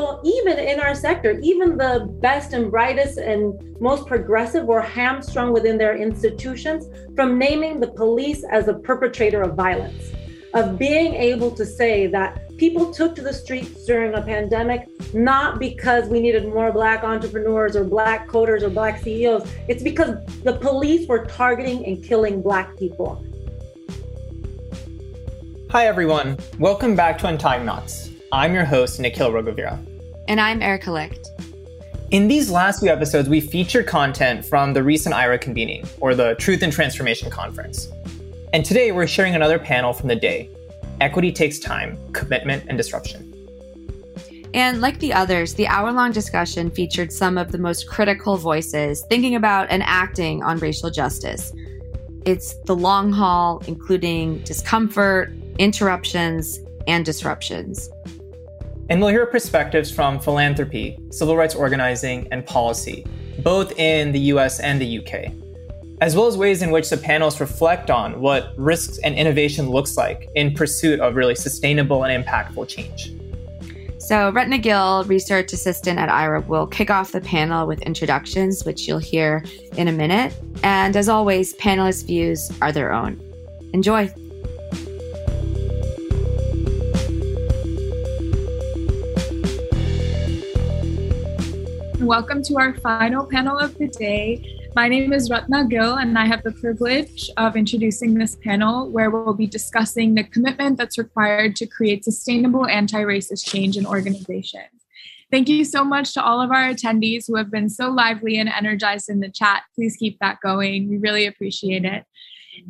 people, even in our sector, even the best and brightest and most progressive, were hamstrung within their institutions from naming the police as a perpetrator of violence, of being able to say that people took to the streets during a pandemic, not because we needed more Black entrepreneurs or Black coders or Black CEOs. It's because the police were targeting and killing Black people. Hi, everyone. Welcome back to Untie Knots. I'm your host, Nikhil Raghavira. And I'm Erica Licht. In these last few episodes, we featured content from the recent IRA convening, or the Truth and Transformation Conference. And today, we're sharing another panel from the day, Equity Takes Time, Commitment, and Disruption. And like the others, the hour-long discussion featured some of the most critical voices thinking about and acting on racial justice. It's the long haul, including discomfort, interruptions, and disruptions. And we'll hear perspectives from philanthropy, civil rights organizing, and policy, both in the US and the UK, as well as ways in which the panels reflect on what risks and innovation looks like in pursuit of really sustainable and impactful change. So Ratna Gill, research assistant at IREP, will kick off the panel with introductions, which you'll hear in a minute. And as always, panelists' views are their own. Enjoy. Welcome to our final panel of the day. My name is Ratna Gill, and I have the privilege of introducing this panel where we'll be discussing the commitment that's required to create sustainable anti-racist change in organizations. Thank you so much to all of our attendees who have been so lively and energized in the chat. Please keep that going. We really appreciate it.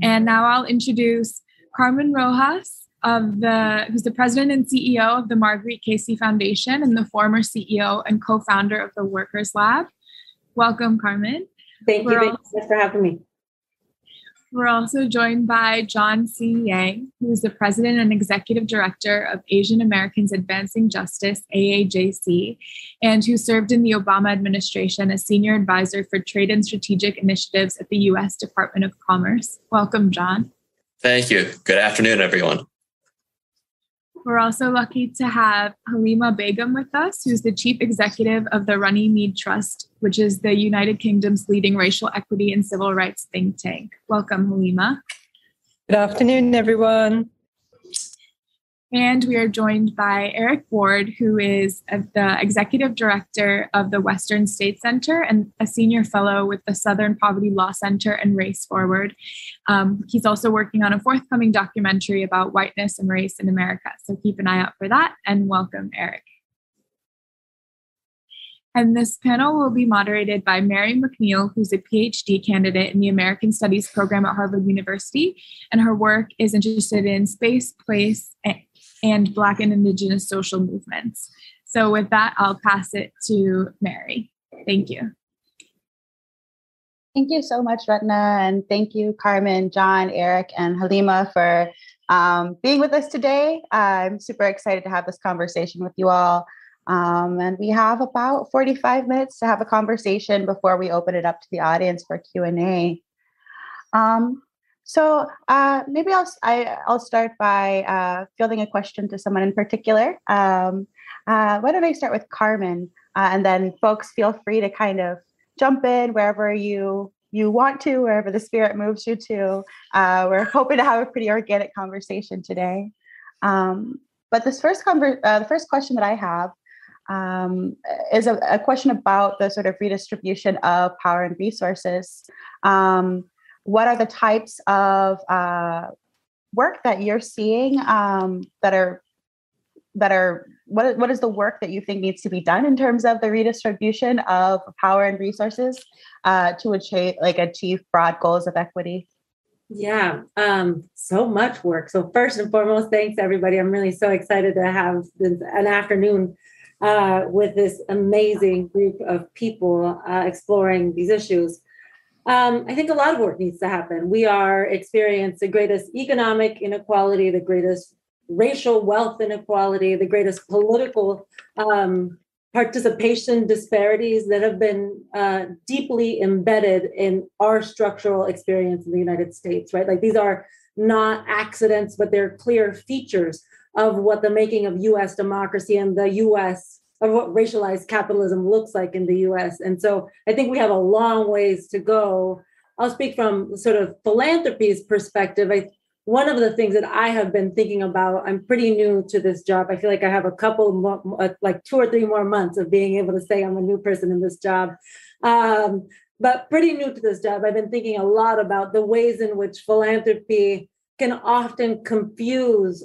And now I'll introduce Carmen Rojas, who's the president and CEO of the Marguerite Casey Foundation and the former CEO and co-founder of the Workers Lab. Welcome, Carmen. Thank you for having me. We're also joined by John C. Yang, who is the president and executive director of Asian Americans Advancing Justice, AAJC, and who served in the Obama administration as senior advisor for trade and strategic initiatives at the US Department of Commerce. Welcome, John. Thank you. Good afternoon, everyone. We're also lucky to have Halima Begum with us, who's the chief executive of the Runnymede Trust, which is the United Kingdom's leading racial equity and civil rights think tank. Welcome, Halima. Good afternoon, everyone. And we are joined by Eric Ward, who is the executive director of the Western State Center and a senior fellow with the Southern Poverty Law Center and Race Forward. He's also working on a forthcoming documentary about whiteness and race in America. So keep an eye out for that, and welcome, Eric. And this panel will be moderated by Mary McNeil, who's a PhD candidate in the American Studies program at Harvard University. And her work is interested in space, place, and Black and Indigenous social movements. So with that, I'll pass it to Mary. Thank you. Thank you so much, Ratna. And thank you, Carmen, John, Eric, and Halima for being with us today. I'm super excited to have this conversation with you all. And we have about 45 minutes to have a conversation before we open it up to the audience for Q&A. So maybe I'll start by fielding a question to someone in particular. Why don't I start with Carmen, and then folks feel free to kind of jump in wherever you want to, wherever the spirit moves you to. We're hoping to have a pretty organic conversation today. But this first question that I have is a question about the sort of redistribution of power and resources. What are the types of work that you're seeing what is the work that you think needs to be done in terms of the redistribution of power and resources to achieve broad goals of equity? Yeah, so much work. So first and foremost, thanks everybody. I'm really so excited to have an afternoon with this amazing group of people exploring these issues. I think a lot of work needs to happen. We are experiencing the greatest economic inequality, the greatest racial wealth inequality, the greatest political participation disparities that have been deeply embedded in our structural experience in the United States, right? Like, these are not accidents, but they're clear features of what the making of US democracy and the US of what racialized capitalism looks like in the US. And so I think we have a long ways to go. I'll speak from sort of philanthropy's perspective. One of the things that I have been thinking about, I'm pretty new to this job. I feel like I have a couple, like 2 or 3 more months of being able to say I'm a new person in this job. But pretty new to this job, I've been thinking a lot about the ways in which philanthropy can often confuse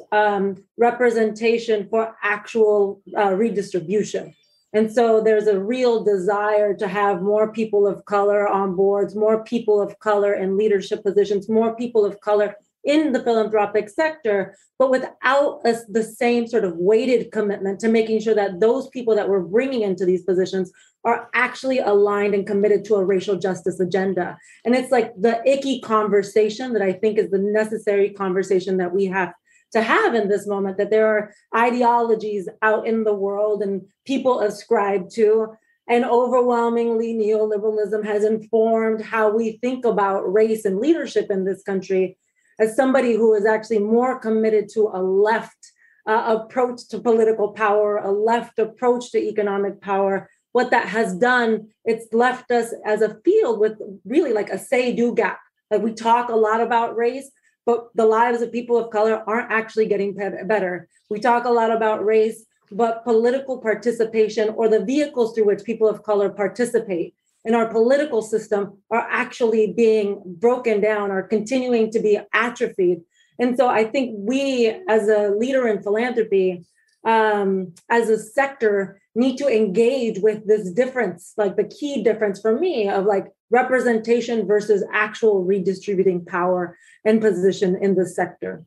representation for actual redistribution. And so there's a real desire to have more people of color on boards, more people of color in leadership positions, more people of color in the philanthropic sector, but without the same sort of weighted commitment to making sure that those people that we're bringing into these positions are actually aligned and committed to a racial justice agenda. And it's like the icky conversation that I think is the necessary conversation that we have to have in this moment, that there are ideologies out in the world and people ascribe to, and overwhelmingly neoliberalism has informed how we think about race and leadership in this country. As somebody who is actually more committed to a left approach to political power, a left approach to economic power, what that has done, it's left us as a field with really like a say-do gap. Like we talk a lot about race, but the lives of people of color aren't actually getting better. We talk a lot about race, but political participation or the vehicles through which people of color participate in our political system are actually being broken down or continuing to be atrophied. And so I think we as a leader in philanthropy, as a sector, need to engage with this difference, like the key difference for me of like representation versus actual redistributing power and position in the sector.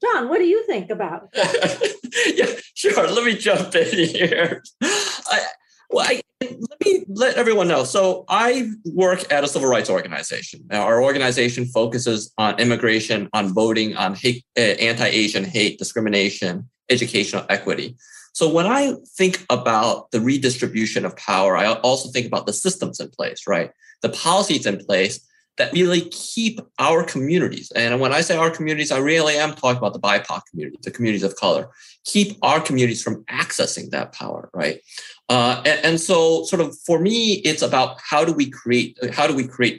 John, what do you think about? Yeah, sure. Let me jump in here. Let everyone know. So I work at a civil rights organization. Now, our organization focuses on immigration, on voting, on hate, anti-Asian hate, discrimination, educational equity. So when I think about the redistribution of power, I also think about the systems in place, right? The policies in place that really keep our communities. And when I say our communities, I really am talking about the BIPOC community, the communities of color, keep our communities from accessing that power, right? And so sort of for me, it's about how do we create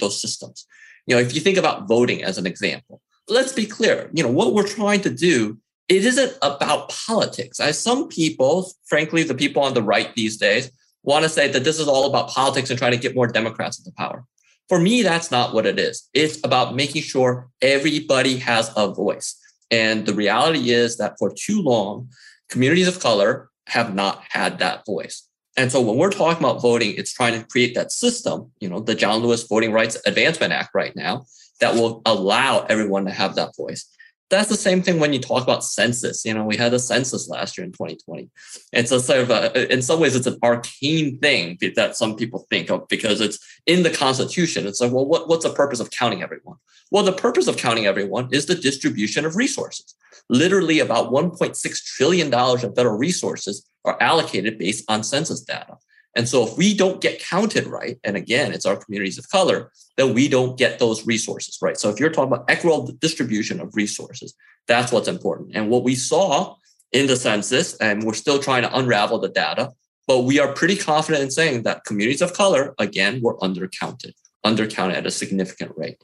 those systems? You know, if you think about voting as an example, let's be clear, you know, what we're trying to do, it isn't about politics. As some people, frankly, the people on the right these days want to say that this is all about politics and trying to get more Democrats into power. For me, that's not what it is. It's about making sure everybody has a voice. And the reality is that for too long, communities of color have not had that voice. And so when we're talking about voting, it's trying to create that system, you know, the John Lewis Voting Rights Advancement Act right now, that will allow everyone to have that voice. That's the same thing when you talk about census. You know, we had a census last year in 2020. It's a sort of, in some ways, it's an arcane thing that some people think of because it's in the Constitution. It's like, well, what's the purpose of counting everyone? Well, the purpose of counting everyone is the distribution of resources. Literally about $1.6 trillion of federal resources are allocated based on census data. And so if we don't get counted right, and again, it's our communities of color, then we don't get those resources right. So if you're talking about equitable distribution of resources, that's what's important. And what we saw in the census, and we're still trying to unravel the data, but we are pretty confident in saying that communities of color, again, were undercounted at a significant rate.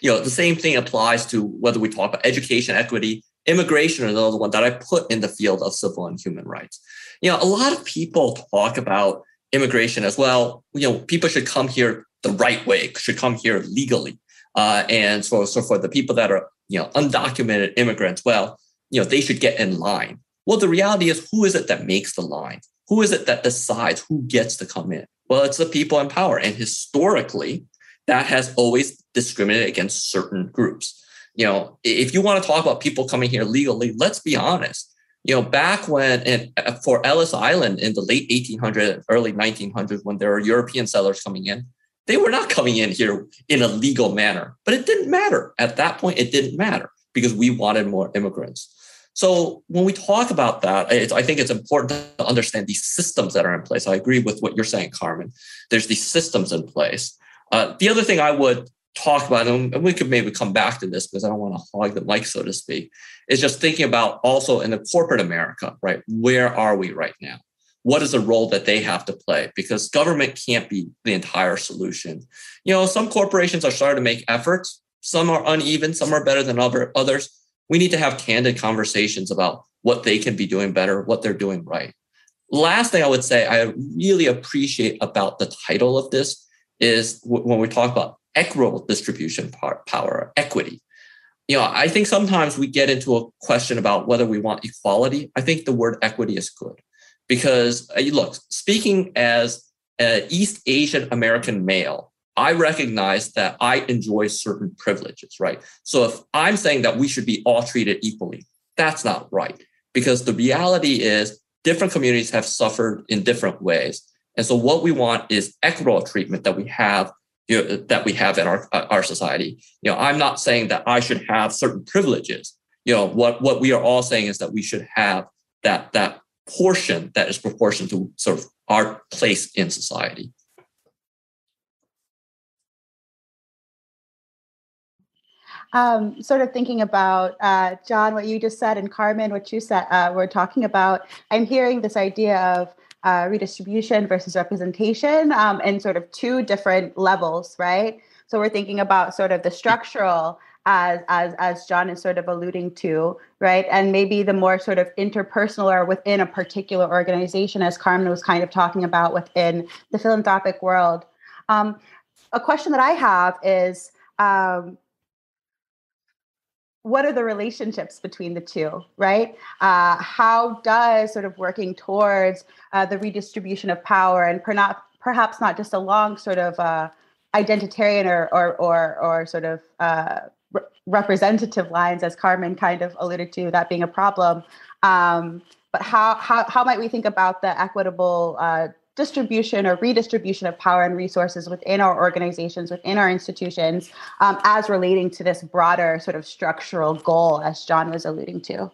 You know, the same thing applies to whether we talk about education equity. Immigration is another one that I put in the field of civil and human rights. You know, a lot of people talk about immigration as well. You know, people should come here the right way, should come here legally. And so for the people that are, you know, undocumented immigrants, well, you know, they should get in line. Well, the reality is, who is it that makes the line? Who is it that decides who gets to come in? Well, it's the people in power. And historically, that has always discriminated against certain groups. You know, if you want to talk about people coming here legally, let's be honest. You know, back when, and for Ellis Island in the late 1800s, early 1900s, when there were European settlers coming in, they were not coming in here in a legal manner. But it didn't matter. At that point, it didn't matter because we wanted more immigrants. So when we talk about that, I think it's important to understand these systems that are in place. I agree with what you're saying, Carmen. There's these systems in place. The other thing I would talk about, and we could maybe come back to this because I don't want to hog the mic, so to speak, is just thinking about also in the corporate America, right? Where are we right now? What is the role that they have to play? Because government can't be the entire solution. You know, some corporations are starting to make efforts. Some are uneven. Some are better than others. We need to have candid conversations about what they can be doing better, what they're doing right. Last thing I would say I really appreciate about the title of this is when we talk about equitable distribution power, equity. You know, I think sometimes we get into a question about whether we want equality. I think the word equity is good because, look, speaking as an East Asian American male, I recognize that I enjoy certain privileges, right? So if I'm saying that we should be all treated equally, that's not right because the reality is different communities have suffered in different ways. And so what we want is equitable treatment that we have in our society. You know, I'm not saying that I should have certain privileges. You know, what we are all saying is that we should have that portion that is proportioned to sort of our place in society. Sort of thinking about, John, what you just said, and Carmen, what you said, we're talking about, I'm hearing this idea of redistribution versus representation and sort of two different levels, right? So we're thinking about sort of the structural as John is sort of alluding to, right? And maybe the more sort of interpersonal or within a particular organization, as Carmen was kind of talking about within the philanthropic world. A question that I have is, what are the relationships between the two, right? How does sort of working towards the redistribution of power and perhaps not just a long sort of identitarian or sort of representative lines, as Carmen kind of alluded to, that being a problem, but how might we think about the equitable distribution or redistribution of power and resources within our organizations, within our institutions, as relating to this broader sort of structural goal, as John was alluding to?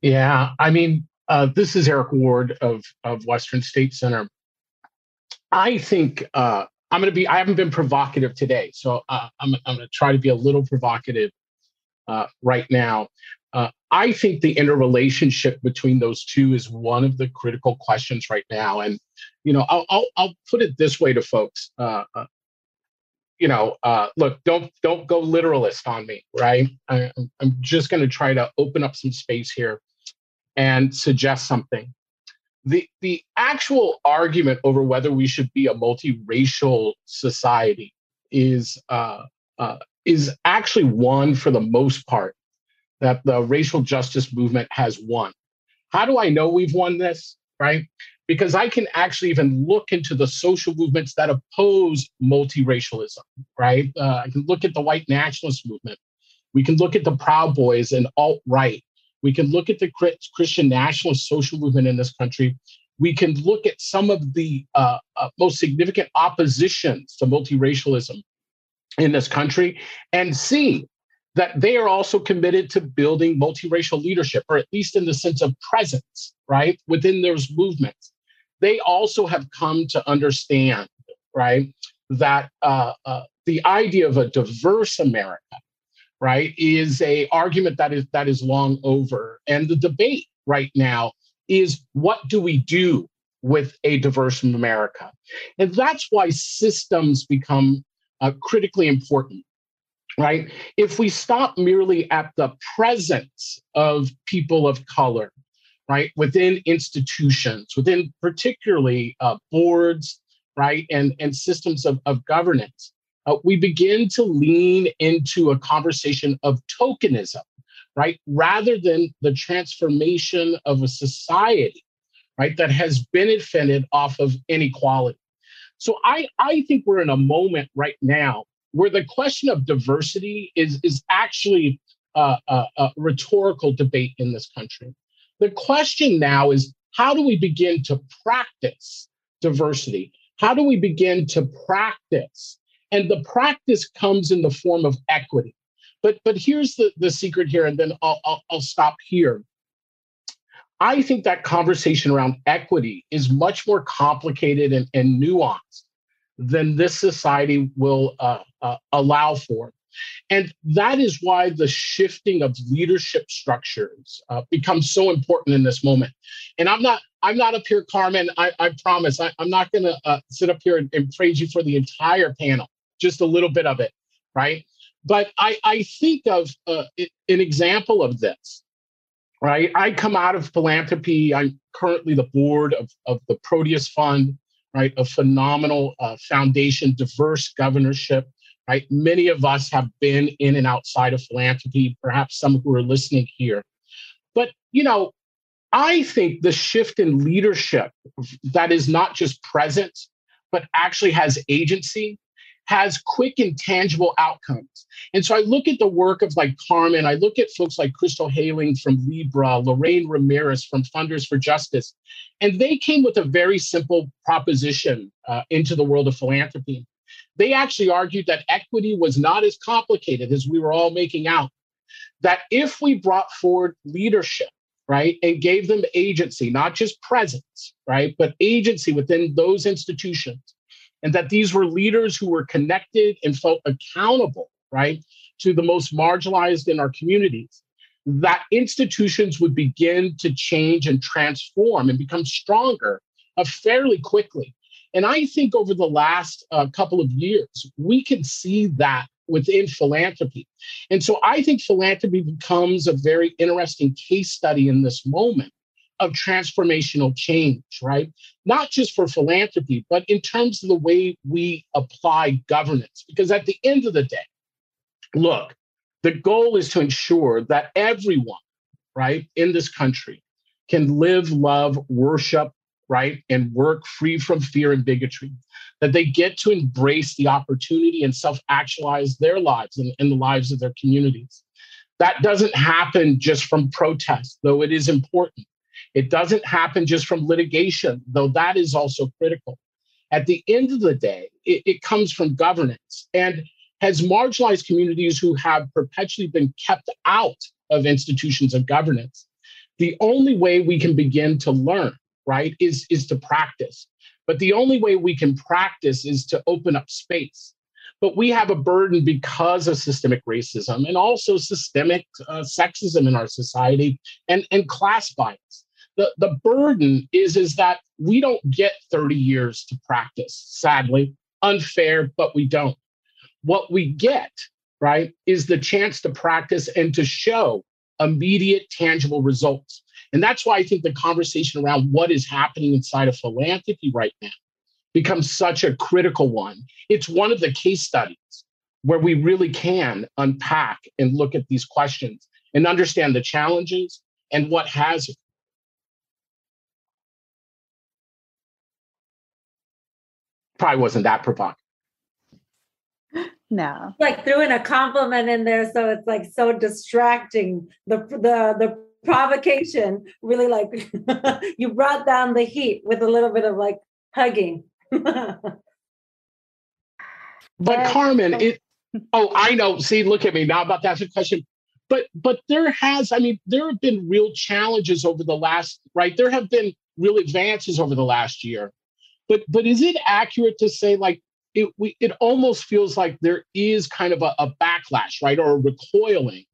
Yeah, I mean, this is Eric Ward of Western State Center. I think I haven't been provocative today, so I'm going to try to be a little provocative right now. I think the interrelationship between those two is one of the critical questions right now. And, you know, I'll put it this way to folks, look, don't go literalist on me, right? I'm just going to try to open up some space here and suggest something. The actual argument over whether we should be a multiracial society is actually one, for the most part, that the racial justice movement has won. How do I know we've won this, right? Because I can actually even look into the social movements that oppose multiracialism, right? I can look at the white nationalist movement. We can look at the Proud Boys and alt-right. We can look at the Christian nationalist social movement in this country. We can look at some of the most significant oppositions to multiracialism in this country and see that they are also committed to building multiracial leadership, or at least in the sense of presence, right, within those movements. They also have come to understand, right, that the idea of a diverse America, right, is an argument that is long over. And the debate right now is, what do we do with a diverse America? And that's why systems become critically important. Right? If we stop merely at the presence of people of color, right, within institutions, within particularly boards, right, and systems of governance, we begin to lean into a conversation of tokenism, right, rather than the transformation of a society, right, that has benefited off of inequality. So I think we're in a moment right now where the question of diversity is actually a rhetorical debate in this country. The question now is, how do we begin to practice diversity? How do we begin to practice? And the practice comes in the form of equity. But here's the secret here, and then I'll stop here. I think that conversation around equity is much more complicated and nuanced than this society will allow for. And that is why the shifting of leadership structures becomes so important in this moment. And I'm not up here, Carmen, I promise, I'm not going to sit up here and praise you for the entire panel, just a little bit of it, right? But I think of an example of this, right? I come out of philanthropy. I'm currently the board of the Proteus Fund, right? A phenomenal foundation, diverse governorship. Right? Many of us have been in and outside of philanthropy, perhaps some who are listening here. But, you know, I think the shift in leadership that is not just present, but actually has agency, has quick and tangible outcomes. And so I look at the work of like Carmen, I look at folks like Crystal Haling from Libra, Lorraine Ramirez from Funders for Justice, and they came with a very simple proposition into the world of philanthropy. They actually argued that equity was not as complicated as we were all making out, that if we brought forward leadership, right, and gave them agency, not just presence, right, but agency within those institutions, and that these were leaders who were connected and felt accountable, right, to the most marginalized in our communities, that institutions would begin to change and transform and become stronger fairly quickly. And I think over the last couple of years, we can see that within philanthropy. And so I think philanthropy becomes a very interesting case study in this moment of transformational change, right? Not just for philanthropy, but in terms of the way we apply governance. Because at the end of the day, look, the goal is to ensure that everyone, right, in this country can live, love, worship, right, and work free from fear and bigotry, that they get to embrace the opportunity and self-actualize their lives and the lives of their communities. That doesn't happen just from protest, though it is important. It doesn't happen just from litigation, though that is also critical. At the end of the day, it comes from governance and has marginalized communities who have perpetually been kept out of institutions of governance. The only way we can begin to learn, right, is to practice. But the only way we can practice is to open up space. But we have a burden because of systemic racism and also systemic sexism in our society and class bias. The burden is that we don't get 30 years to practice, sadly. Unfair, but we don't. What we get, right, is the chance to practice and to show immediate, tangible results. And that's why I think the conversation around what is happening inside of philanthropy right now becomes such a critical one. It's one of the case studies where we really can unpack and look at these questions and understand the challenges and what has it. Probably wasn't that provocative. No. Like threw in a compliment in there, so it's like so distracting. The provocation really, like, you brought down the heat with a little bit of like hugging. But Carmen, I know. See, look at me now, I'm about to ask a question. But there have been real challenges over the last, right? There have been real advances over the last year. But is it accurate to say, like, it almost feels like there is kind of a backlash, right, or a recoiling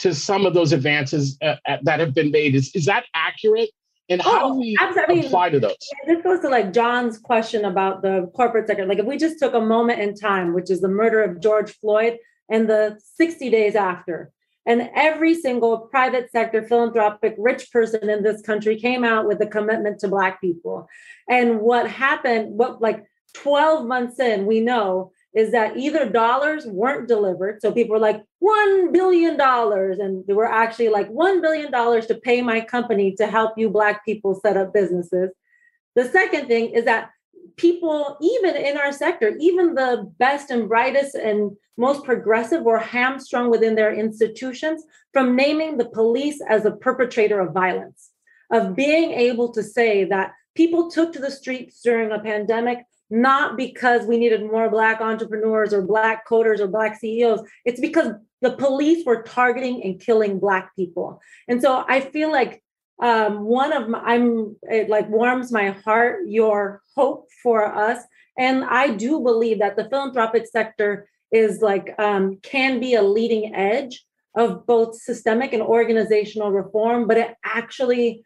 to some of those advances that have been made. Is that accurate? And how do we apply to those? This goes to like John's question about the corporate sector. Like if we just took a moment in time, which is the murder of George Floyd and the 60 days after, and every single private sector, philanthropic, rich person in this country came out with a commitment to Black people. And what happened, like 12 months in, we know, is that either dollars weren't delivered. So people were like, $1 billion. And they were actually like, $1 billion to pay my company to help you Black people set up businesses. The second thing is that people, even in our sector, even the best and brightest and most progressive were hamstrung within their institutions from naming the police as a perpetrator of violence, of being able to say that people took to the streets during a pandemic not because we needed more Black entrepreneurs or Black coders or Black CEOs. It's because the police were targeting and killing Black people. And so I feel like It warms my heart, your hope for us. And I do believe that the philanthropic sector is can be a leading edge of both systemic and organizational reform, but it actually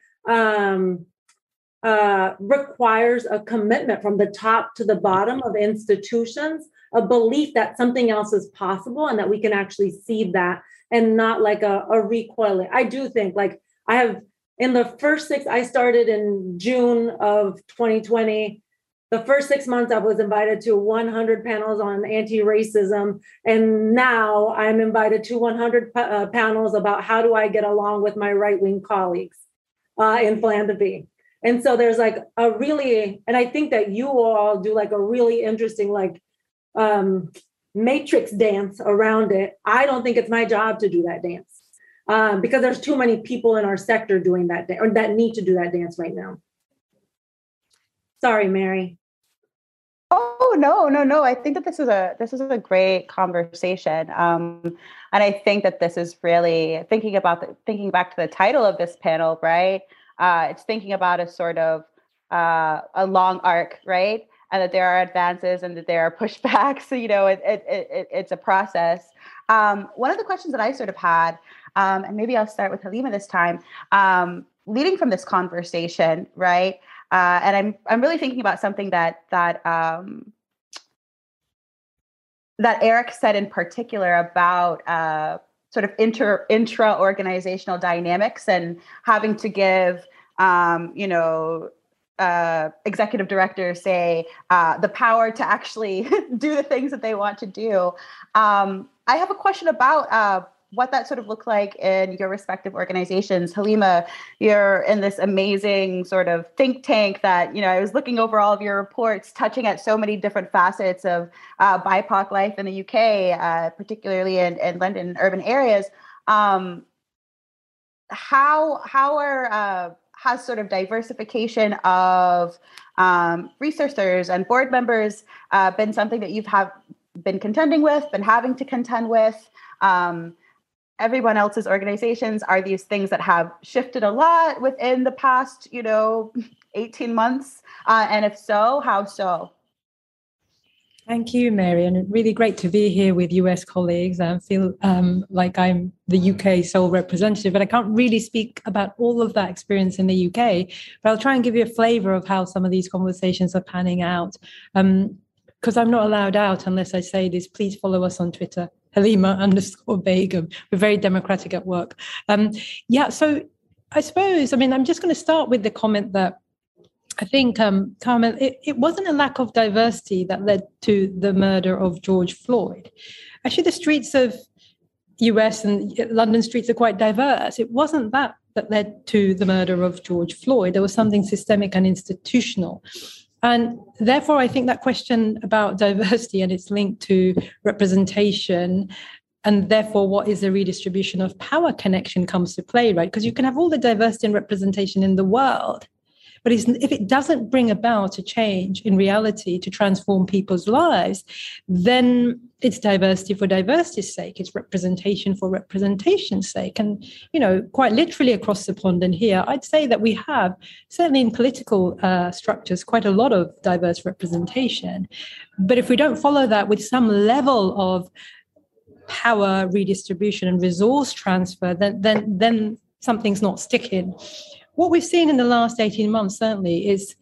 requires a commitment from the top to the bottom of institutions, a belief that something else is possible and that we can actually see that, and not a recoil. I do think I have in the first six, I started in June of 2020. The first 6 months, I was invited to 100 panels on anti-racism, and now I'm invited to 100 panels about how do I get along with my right-wing colleagues in philanthropy. And so there's and I think that you all do a really interesting matrix dance around it. I don't think it's my job to do that dance because there's too many people in our sector doing that or that need to do that dance right now. Sorry, Mary. Oh, no. I think that this is a great conversation. And I think that this is really thinking back to the title of this panel, right? It's thinking about a sort of a long arc, right? And that there are advances and that there are pushbacks. It's a process. One of the questions that I sort of had, and maybe I'll start with Halima this time, leading from this conversation, right? And I'm really thinking about something that Eric said in particular about sort of intra-organizational dynamics and having to give executive directors, say, the power to actually do the things that they want to do. I have a question about what that sort of looked like in your respective organizations. Halima, you're in this amazing sort of think tank that, I was looking over all of your reports, touching at so many different facets of BIPOC life in the UK, particularly in London urban areas. How has sort of diversification of researchers and board members been something that been having to contend with? Everyone else's organizations, are these things that have shifted a lot within the past, 18 months? And if so, how so? Thank you, Mary. And really great to be here with US colleagues. I feel like I'm the UK sole representative, but I can't really speak about all of that experience in the UK, but I'll try and give you a flavor of how some of these conversations are panning out. Because I'm not allowed out unless I say this, please follow us on Twitter, Halima_Begum. We're very democratic at work. So I suppose, I'm just going to start with the comment that I think, Carmen, it wasn't a lack of diversity that led to the murder of George Floyd. Actually, the streets of US and London streets are quite diverse. It wasn't that led to the murder of George Floyd. There was something systemic and institutional. And therefore, I think that question about diversity and its link to representation, and therefore what is the redistribution of power connection, comes to play, right? Because you can have all the diversity and representation in the world, but if it doesn't bring about a change in reality to transform people's lives, then it's diversity for diversity's sake. It's representation for representation's sake. And, quite literally across the pond and here, I'd say that we have, certainly in political structures, quite a lot of diverse representation. But if we don't follow that with some level of power redistribution and resource transfer, then something's not sticking. What we've seen in the last 18 months, certainly, is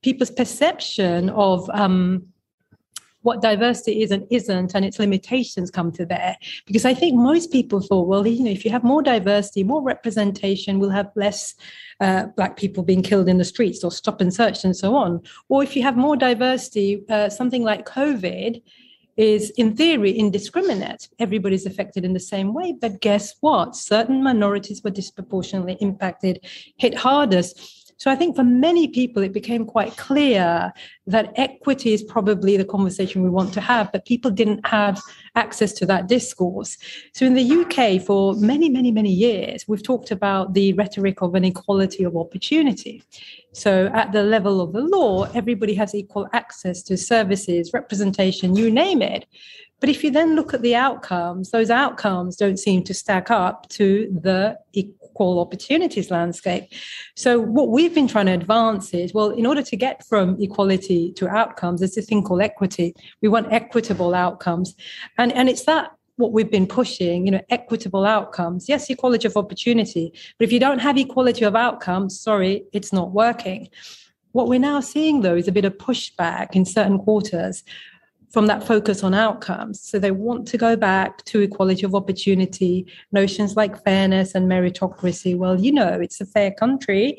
people's perception of what diversity is and isn't, and its limitations come to bear. Because I think most people thought, well, if you have more diversity, more representation, we'll have less Black people being killed in the streets or stop and searched and so on. Or if you have more diversity, something like COVID is, in theory, indiscriminate. Everybody's affected in the same way. But guess what? Certain minorities were disproportionately impacted, hit hardest. So I think for many people, it became quite clear that equity is probably the conversation we want to have, but people didn't have access to that discourse. So in the UK, for many, many, many years, we've talked about the rhetoric of an equality of opportunity. So at the level of the law, everybody has equal access to services, representation, you name it. But if you then look at the outcomes, those outcomes don't seem to stack up to the equal opportunities landscape. So what we've been trying to advance is, well, in order to get from equality to outcomes, there's this thing called equity. We want equitable outcomes. And it's that what we've been pushing, you know, equitable outcomes. Yes, equality of opportunity. But if you don't have equality of outcomes, sorry, it's not working. What we're now seeing, though, is a bit of pushback in certain quarters from that focus on outcomes. So they want to go back to equality of opportunity, notions like fairness and meritocracy. Well, you know, it's a fair country.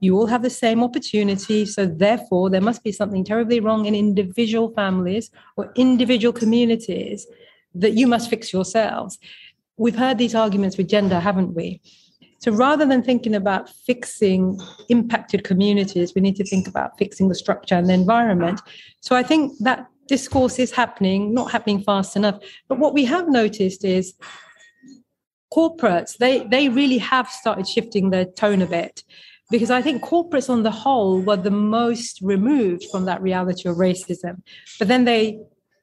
You all have the same opportunity. So therefore, there must be something terribly wrong in individual families or individual communities that you must fix yourselves. We've heard these arguments with gender, haven't we? So rather than thinking about fixing impacted communities, we need to think about fixing the structure and the environment. So I think that discourse is happening, not happening fast enough. But what we have noticed is corporates, they really have started shifting their tone a bit, because I think corporates on the whole were the most removed from that reality of racism. But then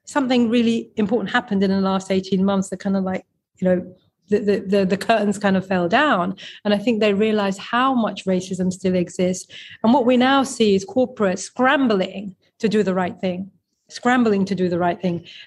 something really important happened in the last 18 months that kind of like, you know, the curtains kind of fell down. And I think they realized how much racism still exists. And what we now see is corporates scrambling to do the right thing.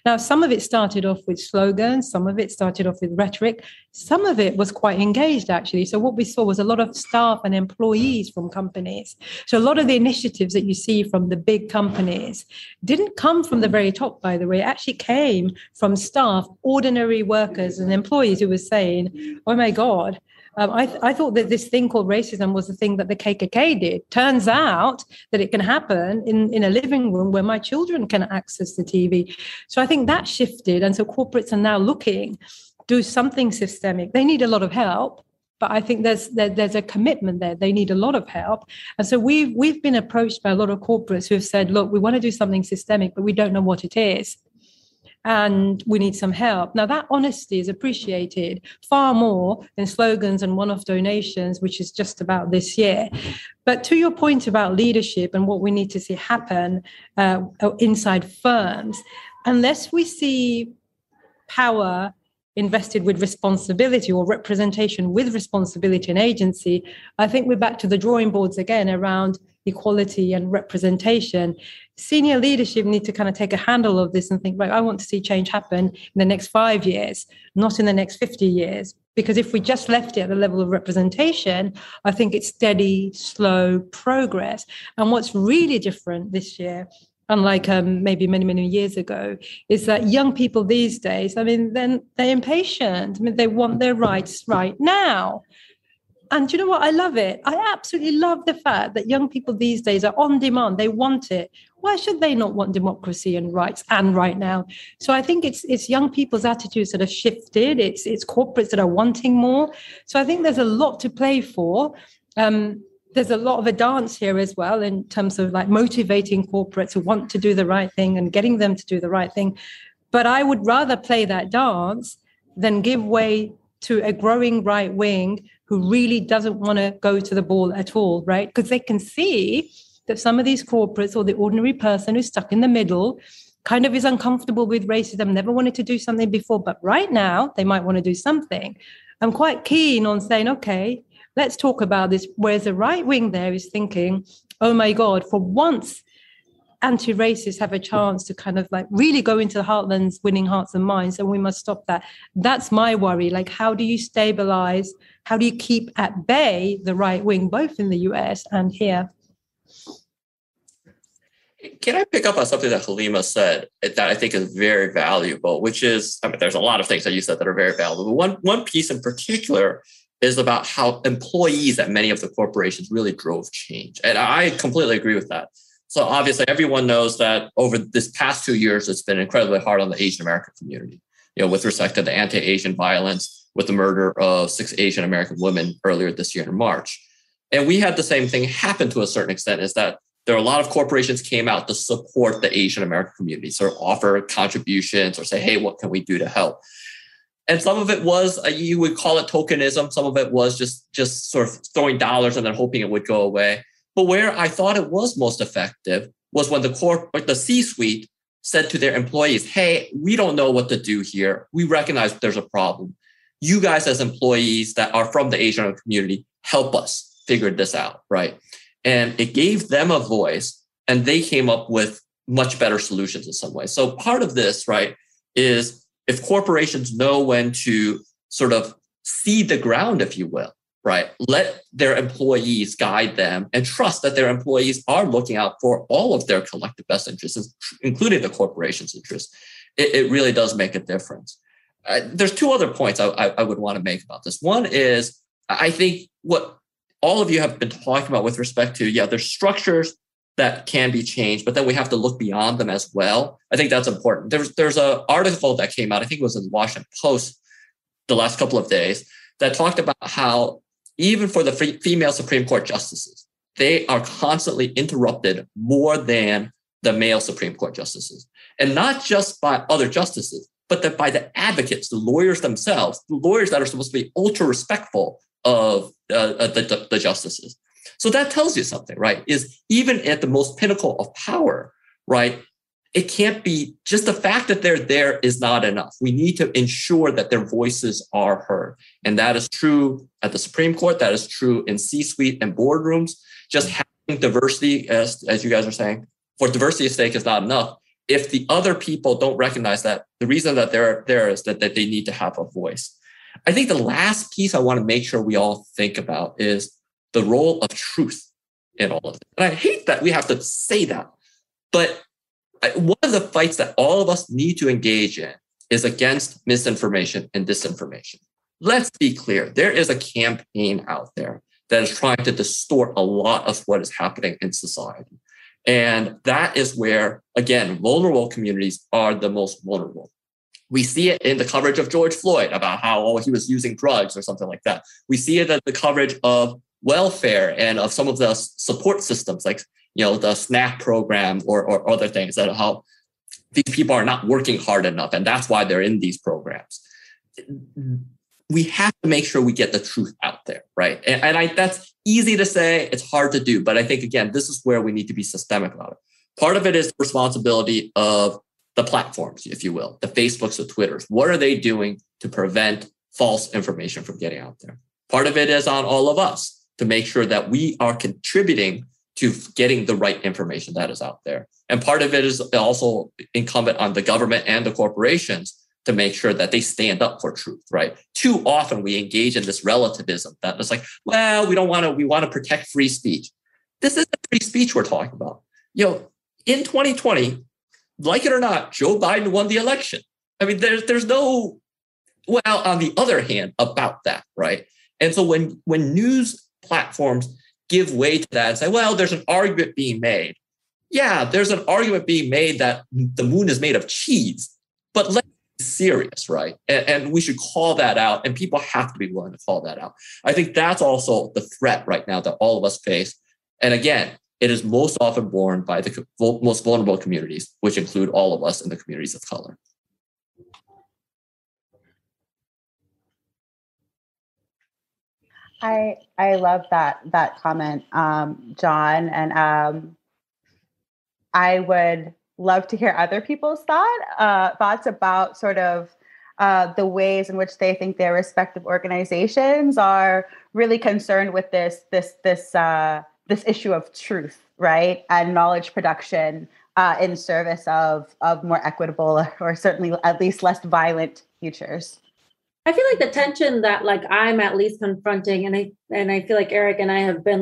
Now, some of it started off with slogans, some of it started off with rhetoric, some of it was quite engaged, actually. So what we saw was a lot of staff and employees from companies. So a lot of the initiatives that you see from the big companies didn't come from the very top, by the way. It actually came from staff, ordinary workers and employees who were saying, oh, my God, I thought that this thing called racism was the thing that the KKK did. Turns out that it can happen in a living room where my children can access the TV. So I think that shifted. And so corporates are now looking, do something systemic. They need a lot of help, but I think there's a commitment there. They need a lot of help. And so we've been approached by a lot of corporates who have said, look, we want to do something systemic, but we don't know what it is. And we need some help. Now, that honesty is appreciated far more than slogans and one-off donations, which is just about this year. But to your point about leadership and what we need to see happen inside firms, unless we see power invested with responsibility or representation with responsibility and agency, I think we're back to the drawing boards again around equality and representation. Senior leadership need to kind of take a handle of this and think, right, I want to see change happen in the next 5 years, not in the next 50 years. Because if we just left it at the level of representation, I think it's steady, slow progress. And what's really different this year, unlike maybe many, many years ago, is that young people these days, I mean, then they're impatient. I mean, they want their rights right now. And you know what? I love it. I absolutely love the fact that young people these days are on demand. They want it. Why should they not want democracy and rights and right now? So I think it's young people's attitudes that have shifted. It's corporates that are wanting more. So I think there's a lot to play for. There's a lot of a dance here as well in terms of like motivating corporates who want to do the right thing and getting them to do the right thing. But I would rather play that dance than give way to a growing right wing who really doesn't want to go to the ball at all, right? Because they can see that some of these corporates or the ordinary person who's stuck in the middle kind of is uncomfortable with racism, never wanted to do something before, but right now they might want to do something. I'm quite keen on saying, okay, let's talk about this, whereas the right wing there is thinking, oh my God, for once anti-racists have a chance to kind of like really go into the heartlands, winning hearts and minds, and we must stop that. That's my worry. Like, how do you stabilize? How do you keep at bay the right wing, both in the US and here? Can I pick up on something that Halima said that I think is very valuable, which is, I mean, there's a lot of things that you said that are very valuable. But one piece in particular is about how employees at many of the corporations really drove change. And I completely agree with that. So obviously, everyone knows that over this past 2 years, it's been incredibly hard on the Asian American community, you know, with respect to the anti-Asian violence, with the murder of 6 Asian American women earlier this year in March. And we had the same thing happen to a certain extent, is that there are a lot of corporations came out to support the Asian American community, sort of offer contributions or say, hey, what can we do to help? And some of it was, you would call it tokenism. Some of it was just sort of throwing dollars and then hoping it would go away. But where I thought it was most effective was when the C-suite said to their employees, hey, we don't know what to do here. We recognize there's a problem. you guys as employees that are from the Asian community, help us figure this out, right? And it gave them a voice, and they came up with much better solutions in some ways. So part of this, right, is if corporations know when to sort of seed the ground, if you will, right, let their employees guide them and trust that their employees are looking out for all of their collective best interests, including the corporation's interests, it really does make a difference. There's two other points I would want to make about this. One is, I think what all of you have been talking about with respect to, yeah, there's structures that can be changed, but then we have to look beyond them as well. I think that's important. There's an article that came out, I think it was in the Washington Post the last couple of days, that talked about how even for the female Supreme Court justices, they are constantly interrupted more than the male Supreme Court justices. And not just by other justices, but that by the advocates, the lawyers themselves, the lawyers that are supposed to be ultra respectful of the justices. So that tells you something, right? Is even at the most pinnacle of power, right? It can't be just the fact that they're there is not enough. We need to ensure that their voices are heard. And that is true at the Supreme Court. That is true in C-suite and boardrooms. Just having diversity, as you guys are saying, for diversity's sake is not enough. If the other people don't recognize that, the reason that they're there is that they need to have a voice. I think the last piece I want to make sure we all think about is the role of truth in all of it. And I hate that we have to say that, but one of the fights that all of us need to engage in is against misinformation and disinformation. Let's be clear. There is a campaign out there that is trying to distort a lot of what is happening in society. And that is where, again, vulnerable communities are the most vulnerable. We see it in the coverage of George Floyd about how he was using drugs or something like that. We see it in the coverage of welfare and of some of the support systems, like the SNAP program or other things, that how these people are not working hard enough, and that's why they're in these programs. We have to make sure we get the truth out there, right? And that's easy to say, it's hard to do, but I think, again, this is where we need to be systemic about it. Part of it is the responsibility of the platforms, if you will, the Facebooks, the Twitters. What are they doing to prevent false information from getting out there? Part of it is on all of us to make sure that we are contributing to getting the right information that is out there. And part of it is also incumbent on the government and the corporations to make sure that they stand up for truth, right? Too often we engage in this relativism that it's like, well, we want to protect free speech. This isn't free speech we're talking about. In 2020, like it or not, Joe Biden won the election. I mean, there's no, well, on the other hand, about that, right? And so when news platforms give way to that and say, well, there's an argument being made. Yeah, there's an argument being made that the moon is made of cheese, but let's serious, right? And we should call that out, and people have to be willing to call that out. I think that's also the threat right now that all of us face. And again, it is most often borne by the most vulnerable communities, which include all of us in the communities of color. I love that comment, John, and I would love to hear other people's thoughts about sort of the ways in which they think their respective organizations are really concerned with this issue of truth, right, and knowledge production in service of more equitable or certainly at least less violent futures. I feel like the tension that I'm at least confronting, and I feel like Eric and I have been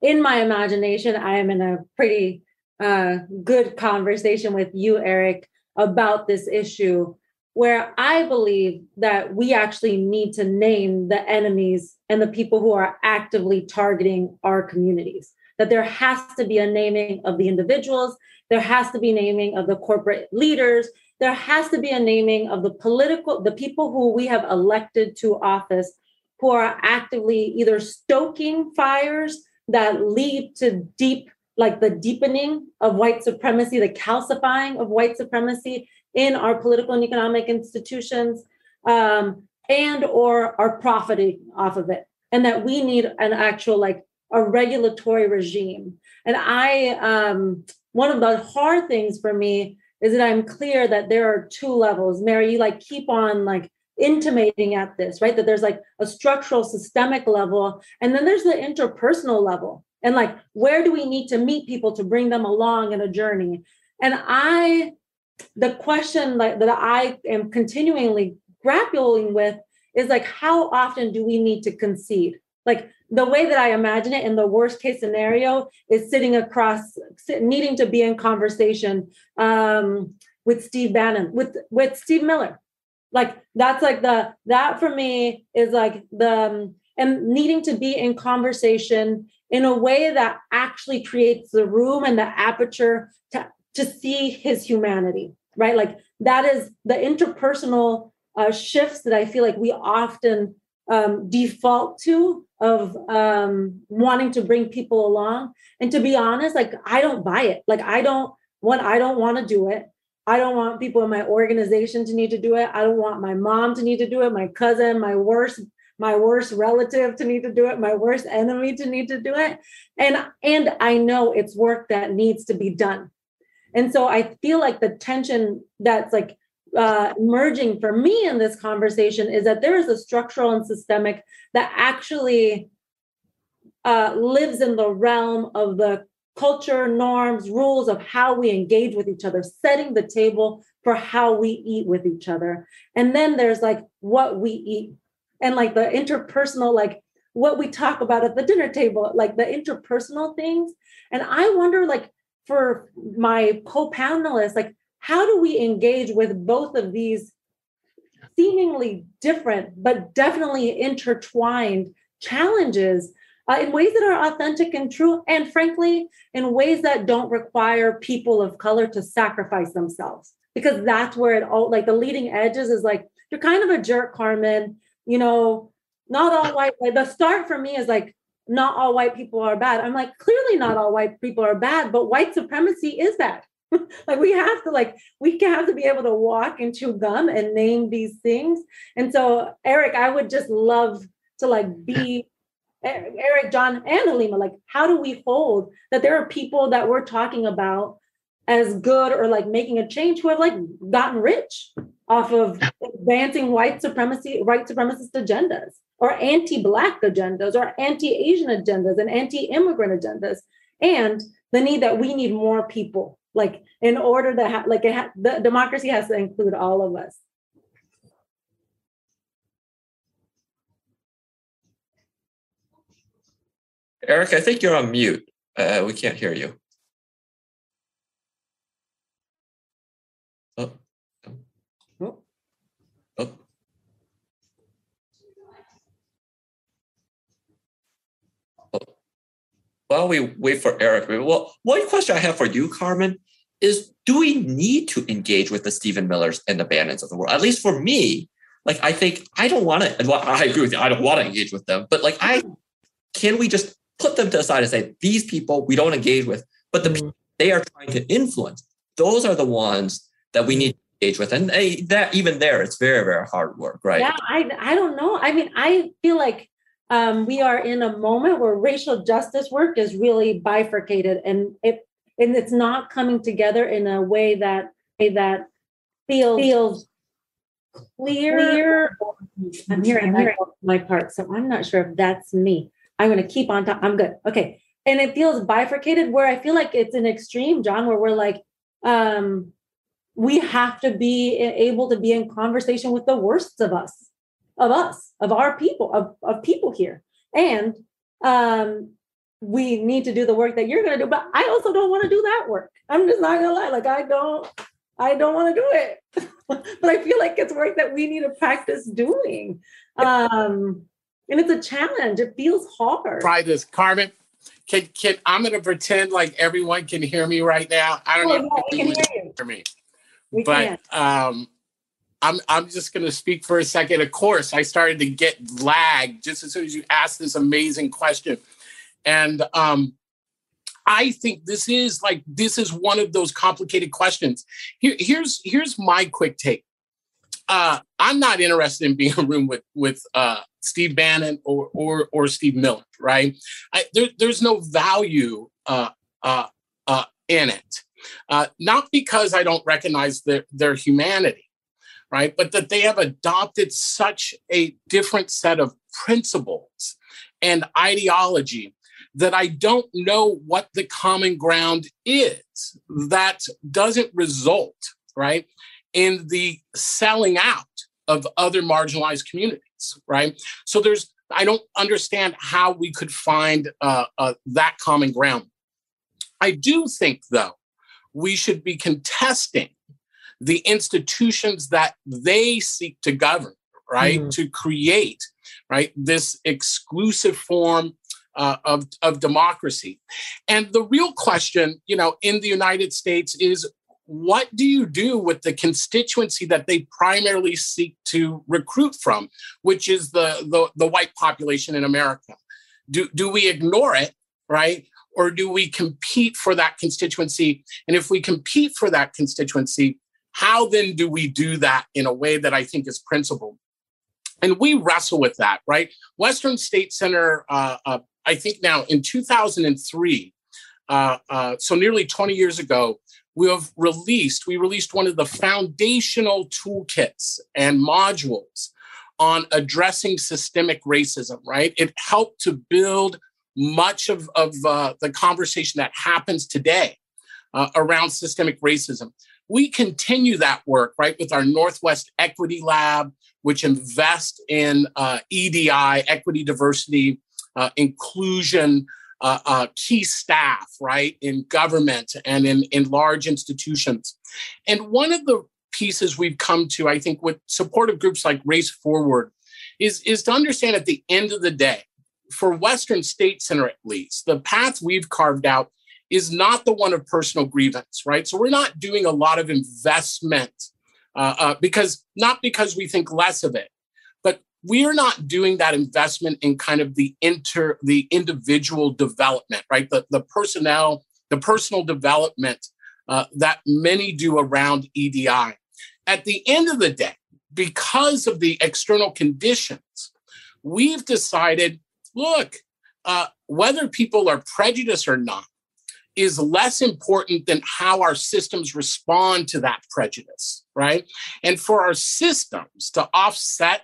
in my imagination, I am in a pretty good conversation with you, Eric, about this issue, where I believe that we actually need to name the enemies and the people who are actively targeting our communities, that there has to be a naming of the individuals, there has to be naming of the corporate leaders, there has to be a naming of the people who we have elected to office, who are actively either stoking fires that lead to the deepening of white supremacy, the calcifying of white supremacy in our political and economic institutions, and or are profiting off of it. And that we need an actual, a regulatory regime. And one of the hard things for me is that I'm clear that there are two levels. Mary, you keep on intimating at this, right? That there's like a structural, systemic level, and then there's the interpersonal level. And like, where do we need to meet people to bring them along in a journey? And the question that I am continually grappling with is like, how often do we need to concede? Like, the way that I imagine it in the worst case scenario is needing to be in conversation with Steve Bannon, with Steve Miller. Like, that's like that for me is like and needing to be in conversation in a way that actually creates the room and the aperture to see his humanity, right? Like, that is the interpersonal shifts that I feel like we often default to, of wanting to bring people along. And to be honest, like, I don't buy it. Like, I don't want to do it. I don't want people in my organization to need to do it. I don't want my mom to need to do it, my cousin, my worst relative to need to do it, my worst enemy to need to do it. And I know it's work that needs to be done. And so I feel like the tension that's like emerging for me in this conversation is that there is a structural and systemic that actually lives in the realm of the culture, norms, rules of how we engage with each other, setting the table for how we eat with each other. And then there's like what we eat, and like the interpersonal, like what we talk about at the dinner table, like the interpersonal things. And I wonder, like, for my co-panelists, like, how do we engage with both of these seemingly different, but definitely intertwined challenges in ways that are authentic and true, and frankly, in ways that don't require people of color to sacrifice themselves? Because that's where it all, like, the leading edges is like, you're kind of a jerk, Carmen, you know, not all white. Like, the start for me is like, not all white people are bad. I'm like, clearly not all white people are bad, but white supremacy is bad. Like, we have to be able to walk and chew gum and name these things. And so, Eric, I would just love to like be Eric, John, and Halima, like, how do we hold that there are people that we're talking about as good or like making a change who have like gotten rich off of advancing white supremacy, white supremacist agendas, or anti-Black agendas, or anti-Asian agendas, and anti-immigrant agendas, and the need that we need more people, like, in order to have, like, the democracy has to include all of us. Eric, I think you're on mute. We can't hear you. Oh. While we wait for Eric, well, one question I have for you, Carmen, is do we need to engage with the Stephen Millers and the Bannons of the world? At least for me, like, I think I don't want to, well, I agree with you, I don't want to engage with them, but like, can we just put them to the side and say, these people we don't engage with, but the people they are trying to influence, those are the ones that we need to engage with. And that even there, it's very, very hard work, right? Yeah, I don't know. I mean, I feel like we are in a moment where racial justice work is really bifurcated, and it's not coming together in a way that feels clear. I'm hearing my part, so I'm not sure if that's me. I'm going to keep on top. I'm good. Okay. And it feels bifurcated, where I feel like it's an extreme, John, where we're like, we have to be able to be in conversation with the worst of us, of our people, of people here. And we need to do the work that you're going to do, but I also don't want to do that work. I'm just not going to lie. Like, I don't want to do it, but I feel like it's work that we need to practice doing. And it's a challenge. It feels hard. Try this, Carmen. I'm going to pretend like everyone can hear me right now. I don't know if you can hear me, but I'm just going to speak for a second. Of course, I started to get lag just as soon as you asked this amazing question, and I think this is one of those complicated questions. Here's my quick take. I'm not interested in being in a room with Steve Bannon or Steve Miller, right? There's no value in it, not because I don't recognize their humanity, right? But that they have adopted such a different set of principles and ideology that I don't know what the common ground is. That doesn't result, right, in the selling out of other marginalized communities, right? So there's, I don't understand how we could find that common ground. I do think, though, we should be contesting the institutions that they seek to govern, right, to create, right, this exclusive form of democracy. And the real question, you know, in the United States is, what do you do with the constituency that they primarily seek to recruit from, which is the white population in America? Do we ignore it, right? Or do we compete for that constituency? And if we compete for that constituency, how then do we do that in a way that I think is principled? And we wrestle with that, right? Western State Center, I think now in 2003, so nearly 20 years ago, we released one of the foundational toolkits and modules on addressing systemic racism, right? It helped to build much of the conversation that happens today around systemic racism. We continue that work, right, with our Northwest Equity Lab, which invests in EDI, equity, diversity, inclusion, key staff, right, in government and in large institutions. And one of the pieces we've come to, I think, with supportive groups like Race Forward is to understand at the end of the day, for Western State Center at least, the path we've carved out is not the one of personal grievance, right? So we're not doing a lot of investment because we think less of it, but we're not doing that investment in kind of the individual development, right? The personnel, the personal development that many do around EDI. At the end of the day, because of the external conditions, we've decided, look, whether people are prejudiced or not is less important than how our systems respond to that prejudice, right? And for our systems to offset,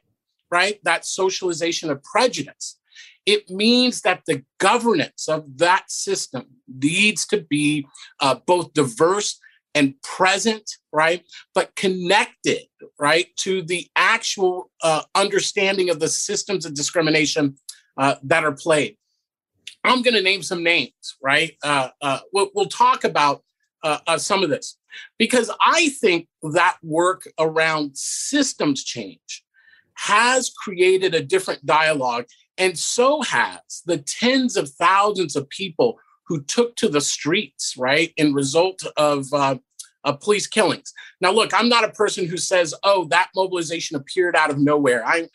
right, that socialization of prejudice, it means that the governance of that system needs to be both diverse and present, right, but connected, right, to the actual understanding of the systems of discrimination that are played. I'm going to name some names, right? We'll talk about some of this, because I think that work around systems change has created a different dialogue, and so has the tens of thousands of people who took to the streets, right, in result of police killings. Now, look, I'm not a person who says, "Oh, that mobilization appeared out of nowhere." I'm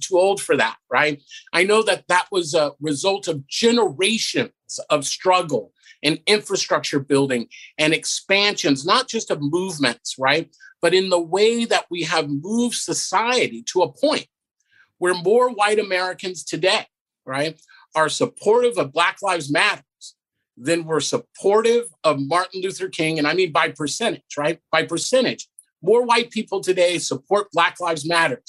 too old for that, right? I know that was a result of generations of struggle and infrastructure building and expansions, not just of movements, right, but in the way that we have moved society to a point where more white Americans today, right, are supportive of Black Lives Matter than we're supportive of Martin Luther King. And I mean by percentage, right? By percentage, more white people today support Black Lives Matter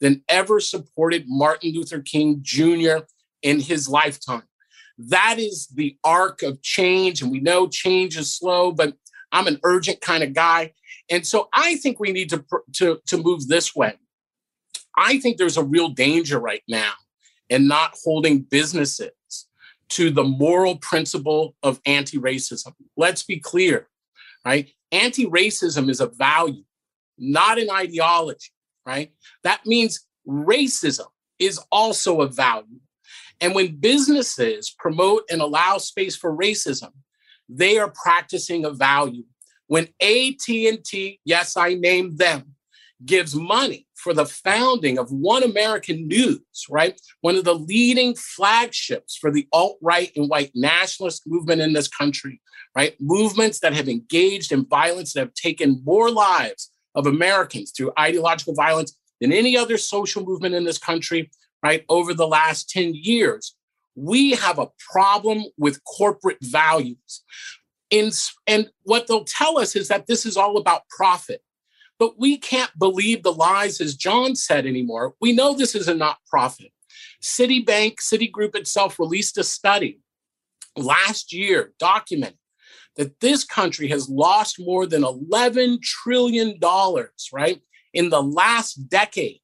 than ever supported Martin Luther King Jr. in his lifetime. That is the arc of change. And we know change is slow, but I'm an urgent kind of guy. And so I think we need to move this way. I think there's a real danger right now in not holding businesses to the moral principle of anti-racism. Let's be clear, right? Anti-racism is a value, not an ideology, right? That means racism is also a value. And when businesses promote and allow space for racism, they are practicing a value. When AT&T, yes, I named them, gives money for the founding of One American News, right? One of the leading flagships for the alt-right and white nationalist movement in this country, right? Movements that have engaged in violence, that have taken more lives of Americans through ideological violence than any other social movement in this country, right? Over the last 10 years, we have a problem with corporate values. And what they'll tell us is that this is all about profit. But we can't believe the lies, as John said, anymore. We know this is a nonprofit. Citibank, Citigroup itself released a study last year documenting that this country has lost more than $11 trillion, right, in the last decade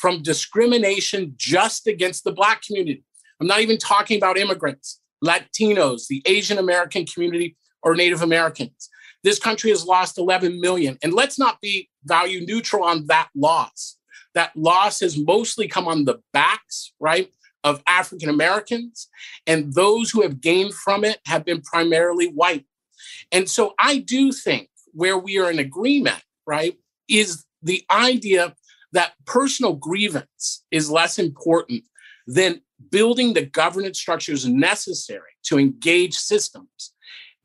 from discrimination just against the Black community. I'm not even talking about immigrants, Latinos, the Asian American community, or Native Americans. This country has lost 11 million. And let's not be value neutral on that loss. That loss has mostly come on the backs, right, of African Americans. And those who have gained from it have been primarily white. And so I do think where we are in agreement, right, is the idea that personal grievance is less important than building the governance structures necessary to engage systems.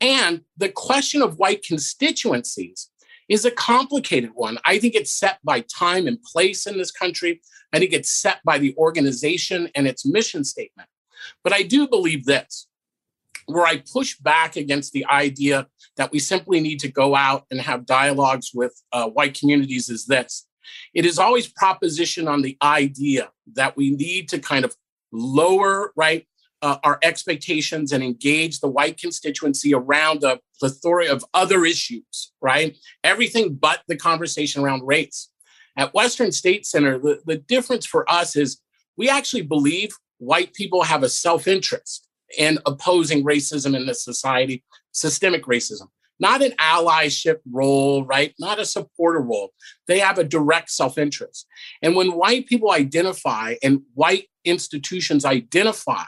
And the question of white constituencies is a complicated one. I think it's set by time and place in this country. I think it's set by the organization and its mission statement. But I do believe this, where I push back against the idea that we simply need to go out and have dialogues with white communities is this. It is always propositioned on the idea that we need to kind of lower, right, our expectations and engage the white constituency around a plethora of other issues, right? Everything but the conversation around race. At Western State Center, the difference for us is we actually believe white people have a self-interest in opposing racism in this society, systemic racism, not an allyship role, right? Not a supporter role. They have a direct self-interest. And when white people identify and white institutions identify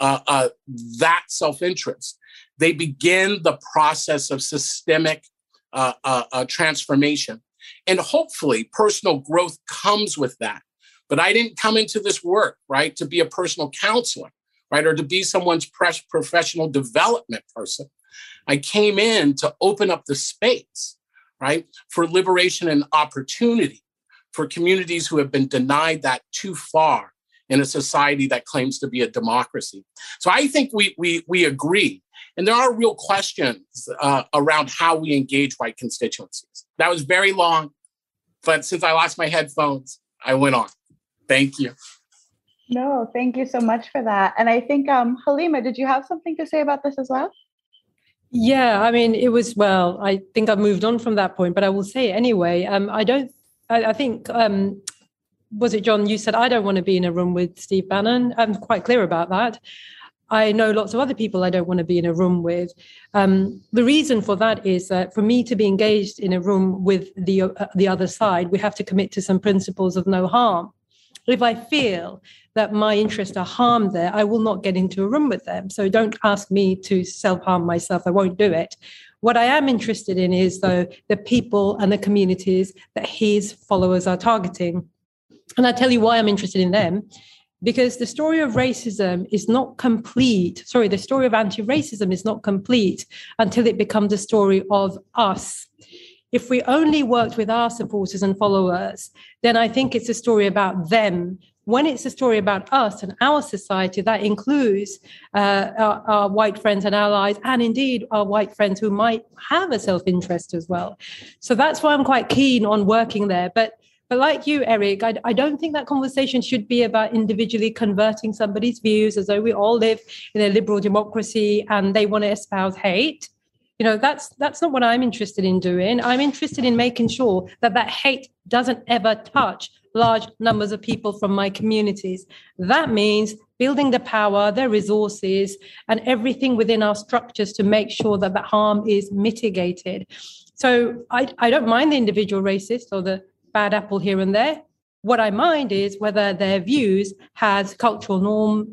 that self-interest, they begin the process of systemic transformation. And hopefully personal growth comes with that. But I didn't come into this work, right, to be a personal counselor, right, or to be someone's professional development person. I came in to open up the space, right, for liberation and opportunity for communities who have been denied that too far in a society that claims to be a democracy. So I think we agree. And there are real questions around how we engage white constituencies. That was very long, but since I lost my headphones, I went on. Thank you. No, thank you so much for that. And I think, Halima, did you have something to say about this as well? Yeah, I mean, it was, well, I think I've moved on from that point, but I will say it anyway. I think was it John, you said, I don't want to be in a room with Steve Bannon. I'm quite clear about that. I know lots of other people I don't want to be in a room with. The reason for that is that for me to be engaged in a room with the other side, we have to commit to some principles of no harm. If I feel that my interests are harmed there, I will not get into a room with them. So don't ask me to self-harm myself. I won't do it. What I am interested in is, though, the people and the communities that his followers are targeting. And I'll tell you why I'm interested in them, because the story of racism is not complete. Sorry, the story of anti-racism is not complete until it becomes a story of us. If we only worked with our supporters and followers, then I think it's a story about them. When it's a story about us and our society, that includes our white friends and allies, and indeed our white friends who might have a self-interest as well. So that's why I'm quite keen on working there. But like you, Eric, I don't think that conversation should be about individually converting somebody's views as though we all live in a liberal democracy and they want to espouse hate. You know, that's not what I'm interested in doing. I'm interested in making sure that hate doesn't ever touch large numbers of people from my communities. That means building the power, their resources, and everything within our structures to make sure that harm is mitigated. So I don't mind the individual racist or the bad apple here and there. What I mind is whether their views has cultural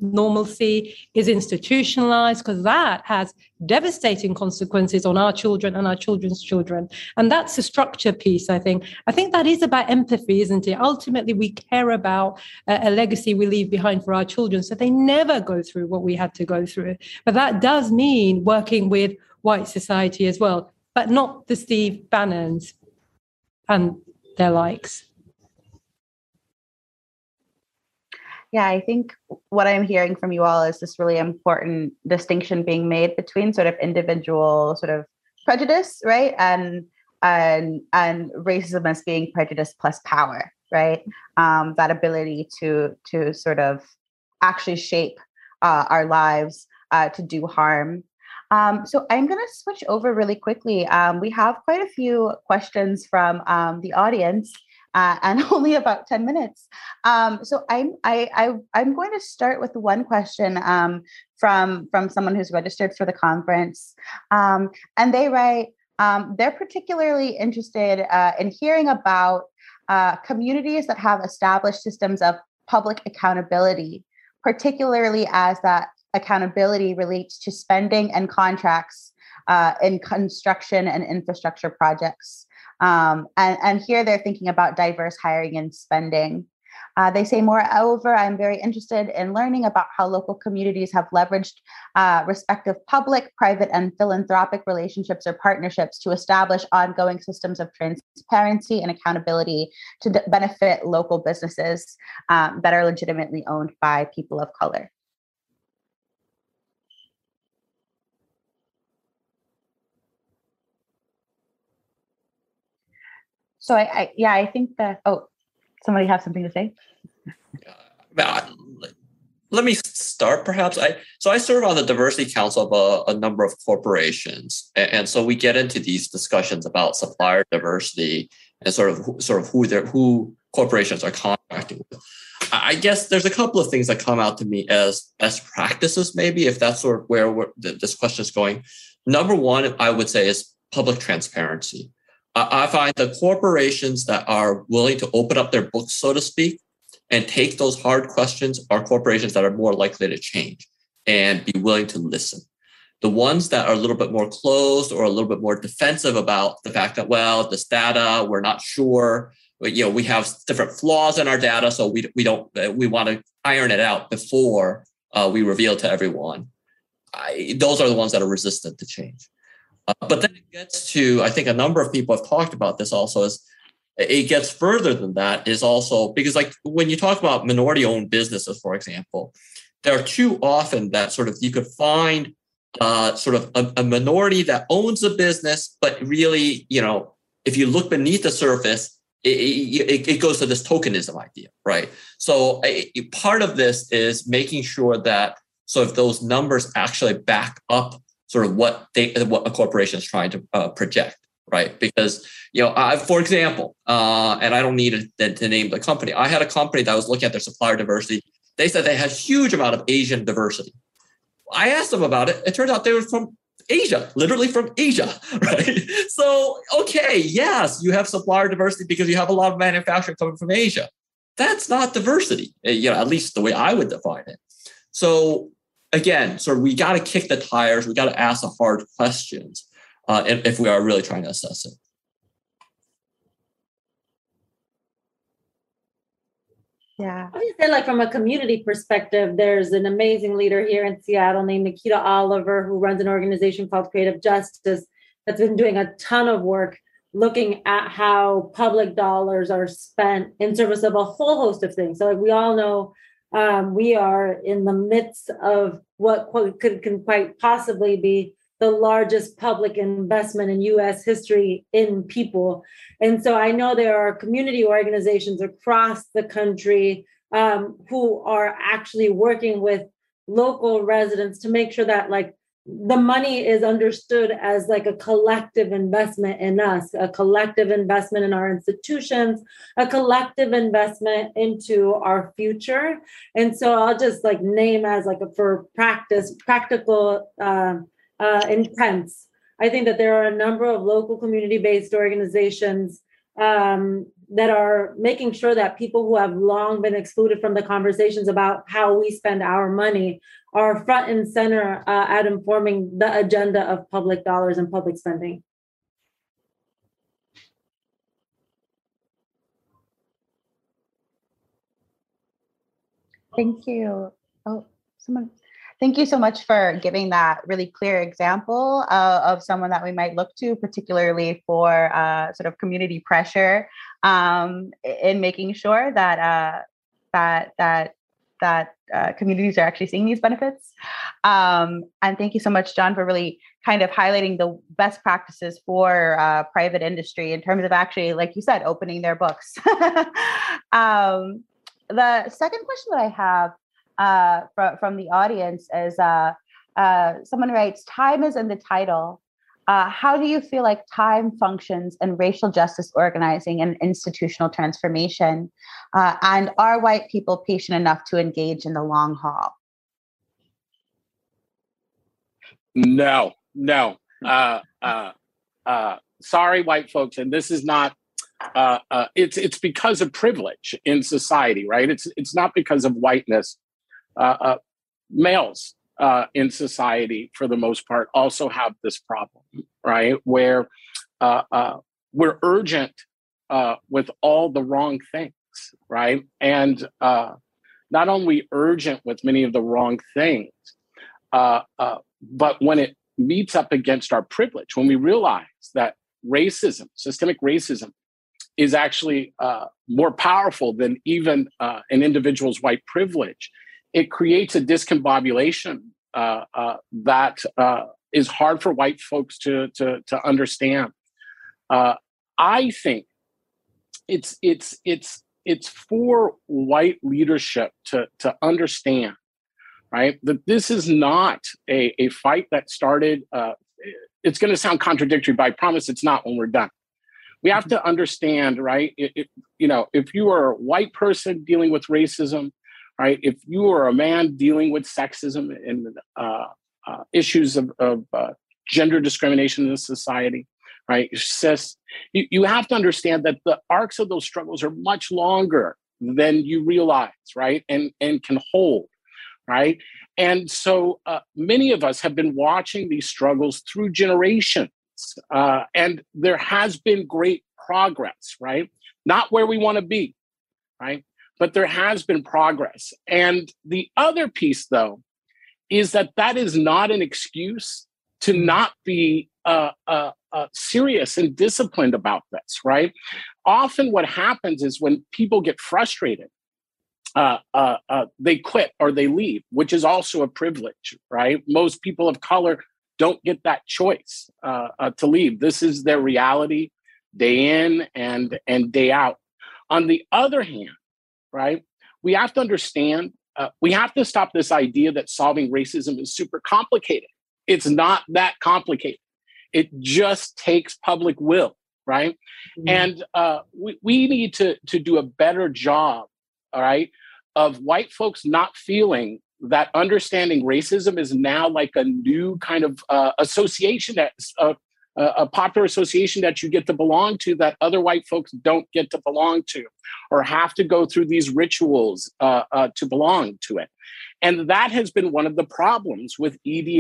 normalcy, is institutionalized, because that has devastating consequences on our children and our children's children. And that's the structure piece, I think. I think that is about empathy, isn't it? Ultimately, we care about a legacy we leave behind for our children, so they never go through what we had to go through. But that does mean working with white society as well, but not the Steve Bannons and their likes. Yeah, I think what I'm hearing from you all is this really important distinction being made between sort of individual sort of prejudice, right, and and racism as being prejudice plus power, right? That ability to sort of actually shape our lives, to do harm. So I'm going to switch over really quickly. We have quite a few questions from the audience, and only about 10 minutes. So I'm going to start with one question from someone who's registered for the conference. And they write, they're particularly interested in hearing about communities that have established systems of public accountability, particularly as that accountability relates to spending and contracts in construction and infrastructure projects. And here they're thinking about diverse hiring and spending. They say, moreover, I'm very interested in learning about how local communities have leveraged respective public, private, and philanthropic relationships or partnerships to establish ongoing systems of transparency and accountability to benefit local businesses that are legitimately owned by people of color. So I think that, somebody have something to say? Let me start perhaps. I serve on the diversity council of a number of corporations. And so we get into these discussions about supplier diversity and sort of who corporations are contracting with. I guess there's a couple of things that come out to me as best practices, maybe, if that's sort of where this question is going. Number one, I would say, is public transparency. I find the corporations that are willing to open up their books, so to speak, and take those hard questions are corporations that are more likely to change and be willing to listen. The ones that are a little bit more closed or a little bit more defensive about the fact that, well, this data, we're not sure, but, you know, we have different flaws in our data, so we want to iron it out before we reveal to everyone. Those are the ones that are resistant to change. But then it gets to, I think a number of people have talked about this also, is it gets further than that is also because, like, when you talk about minority owned businesses, for example, there are too often that sort of you could find sort of a minority that owns a business, but really, you know, if you look beneath the surface, it goes to this tokenism idea, right? So part of this is making sure that sort of those numbers actually back up sort of what a corporation is trying to project, right? Because, you know, for example, and I don't need to name the company. I had a company that was looking at their supplier diversity. They said they had a huge amount of Asian diversity. I asked them about it. It turned out they were from Asia, literally from Asia, right? So, okay, yes, you have supplier diversity because you have a lot of manufacturing coming from Asia. That's not diversity, you know, at least the way I would define it. So, again, so we got to kick the tires. We got to ask the hard questions if we are really trying to assess it. Yeah. I would say, like, from a community perspective, there's an amazing leader here in Seattle named Nikita Oliver, who runs an organization called Creative Justice that's been doing a ton of work looking at how public dollars are spent in service of a whole host of things. So, like, we all know, we are in the midst of what could quite possibly be the largest public investment in U.S. history in people. And so I know there are community organizations across the country who are actually working with local residents to make sure that, like, the money is understood as, like, a collective investment in us, a collective investment in our institutions, a collective investment into our future. And so I'll just, like, name as, like, for practical intents. I think that there are a number of local community-based organizations that are making sure that people who have long been excluded from the conversations about how we spend our money are front and center at informing the agenda of public dollars and public spending. Thank you. Oh, someone. Thank you so much for giving that really clear example of someone that we might look to, particularly for sort of community pressure in making sure that that communities are actually seeing these benefits. And thank you so much, John, for really kind of highlighting the best practices for private industry in terms of actually, like you said, opening their books. The second question that I have from the audience is someone writes, "Time is in the title. How do you feel like time functions in racial justice organizing and institutional transformation? And are white people patient enough to engage in the long haul?" No. Sorry, white folks. And this is not, it's because of privilege in society, right? It's not because of whiteness. Males in society, for the most part, also have this problem, right? Where we're urgent with all the wrong things, right? And not only urgent with many of the wrong things, but when it meets up against our privilege, when we realize that racism, systemic racism, is actually more powerful than even an individual's white privilege, it creates a discombobulation that is hard for white folks to understand. I think it's for white leadership to understand, right, that this is not a fight that started. It's going to sound contradictory, but I promise it's not when we're done. We have to understand, right? If you are a white person dealing with racism, right? If you are a man dealing with sexism and issues of gender discrimination in society, right? Cis, you have to understand that the arcs of those struggles are much longer than you realize, right? And can hold, right? And so many of us have been watching these struggles through generations, and there has been great progress, right? Not where we want to be, right? But there has been progress. And the other piece, though, is that is not an excuse to not be serious and disciplined about this, right? Often what happens is when people get frustrated, they quit or they leave, which is also a privilege, right? Most people of color don't get that choice to leave. This is their reality day in and day out. On the other hand, right, we have to understand, we have to stop this idea that solving racism is super complicated. It's not that complicated. It just takes public will, right? Mm-hmm. And we need to do a better job, all right, of white folks not feeling that understanding racism is now like a new kind of association, that's a popular association that you get to belong to that other white folks don't get to belong to, or have to go through these rituals to belong to it. And that has been one of the problems with EDI,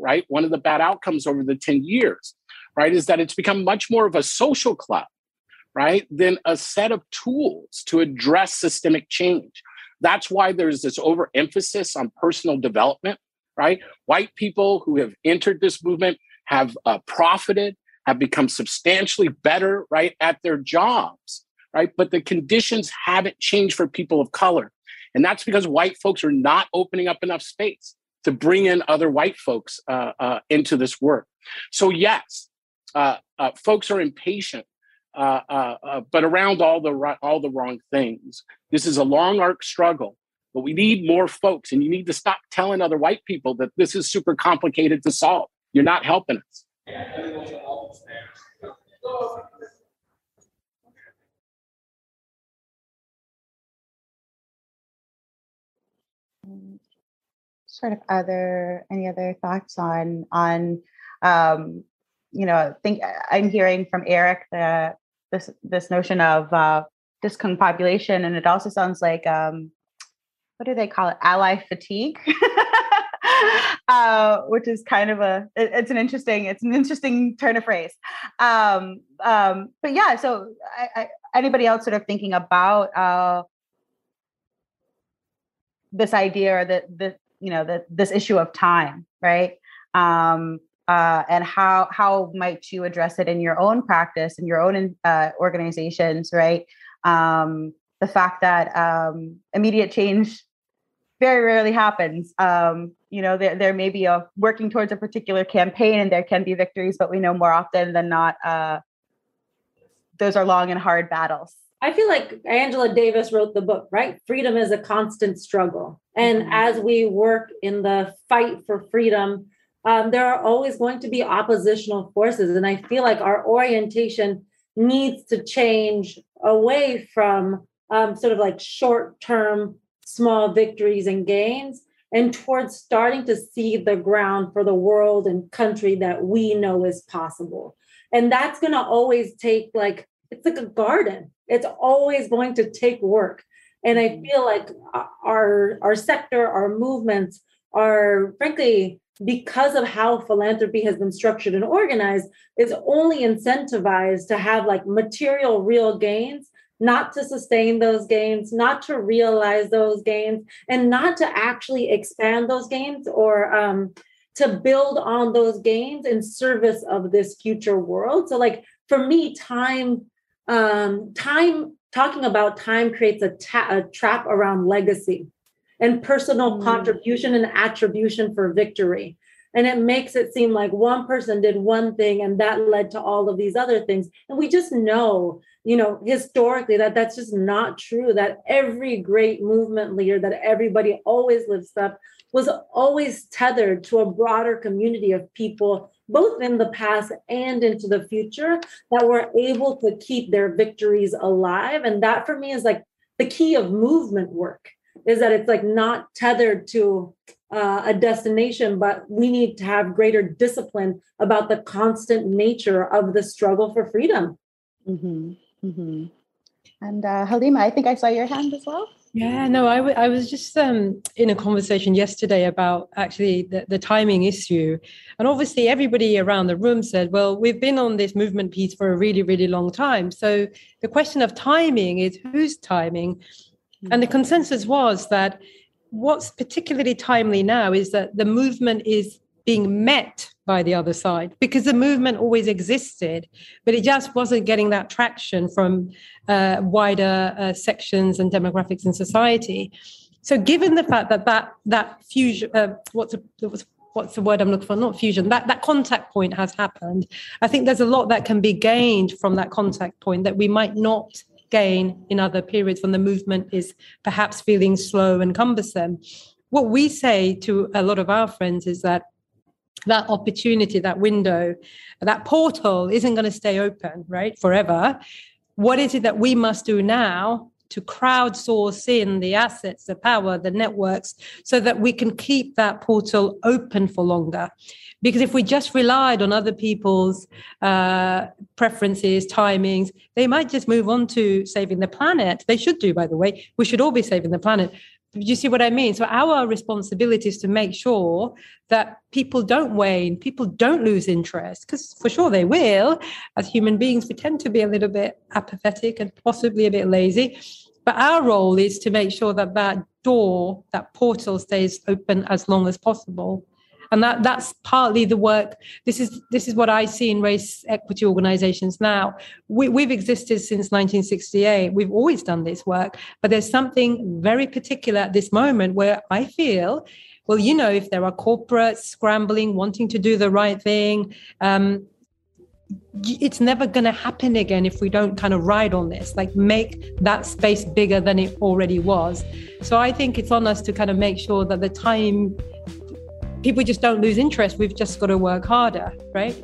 right? One of the bad outcomes over the 10 years, right, is that it's become much more of a social club, right, than a set of tools to address systemic change. That's why there's this overemphasis on personal development, right? White people who have entered this movement have profited, have become substantially better, right, at their jobs, right? But the conditions haven't changed for people of color. And that's because white folks are not opening up enough space to bring in other white folks into this work. So yes, folks are impatient, but around all the wrong things. This is a long arc struggle, but we need more folks, and you need to stop telling other white people that this is super complicated to solve. You're not helping us. Sort of any other thoughts on I'm hearing from Eric this notion of discombobulation, and it also sounds like what do they call it? Ally fatigue. Which is kind of an interesting turn of phrase. But yeah, so I, anybody else sort of thinking about this idea, or this issue of time, right? And how might you address it in your own practice, in your own organizations, right? The fact that immediate change very rarely happens. You know, there may be a working towards a particular campaign and there can be victories, but we know more often than not, those are long and hard battles. I feel like Angela Davis wrote the book, right? Freedom is a constant struggle. And as we work in the fight for freedom, there are always going to be oppositional forces. And I feel like our orientation needs to change away from sort of like short-term small victories and gains and towards starting to see the ground for the world and country that we know is possible. And that's going to always take like, it's like a garden. It's always going to take work. And I feel like our sector, our movements are frankly, because of how philanthropy has been structured and organized, is only incentivized to have like material, real gains, not to sustain those gains, not to realize those gains, and not to actually expand those gains or to build on those gains in service of this future world. So like for me, talking about time creates a trap around legacy and personal contribution and attribution for victory. And it makes it seem like one person did one thing and that led to all of these other things. And we just know, you know, historically that that's just not true, that every great movement leader that everybody always lives up was always tethered to a broader community of people, both in the past and into the future, that were able to keep their victories alive. And that for me is like the key of movement work, is that it's like not tethered to a destination, but we need to have greater discipline about the constant nature of the struggle for freedom. Mm-hmm. Mm-hmm. And Halima, I think I saw your hand as well. Yeah, no, I was just in a conversation yesterday about actually the timing issue. And obviously everybody around the room said, well, we've been on this movement piece for a really, really long time. So the question of timing is whose timing? Mm-hmm. And the consensus was that what's particularly timely now is that the movement is being met by the other side, because the movement always existed, but it just wasn't getting that traction from wider sections and demographics in society. So given the fact that fusion, what's the word I'm looking for? Not fusion, that contact point has happened. I think there's a lot that can be gained from that contact point that we might not gain in other periods when the movement is perhaps feeling slow and cumbersome. What we say to a lot of our friends is that opportunity, that window, that portal isn't going to stay open, right, forever. What is it that we must do now to crowdsource in the assets, the power, the networks, so that we can keep that portal open for longer? Because if we just relied on other people's preferences, timings, they might just move on to saving the planet. They should do, by the way. We should all be saving the planet. Do you see what I mean? So our responsibility is to make sure that people don't wane, people don't lose interest, because for sure they will. As human beings, we tend to be a little bit apathetic and possibly a bit lazy. But our role is to make sure that that door, that portal stays open as long as possible. And that's partly the work. This is what I see in race equity organizations now. We've existed since 1968. We've always done this work. But there's something very particular at this moment where I feel, well, you know, if there are corporates scrambling, wanting to do the right thing, it's never going to happen again if we don't kind of ride on this, like make that space bigger than it already was. So I think it's on us to kind of make sure that the time... people just don't lose interest. We've just got to work harder, right?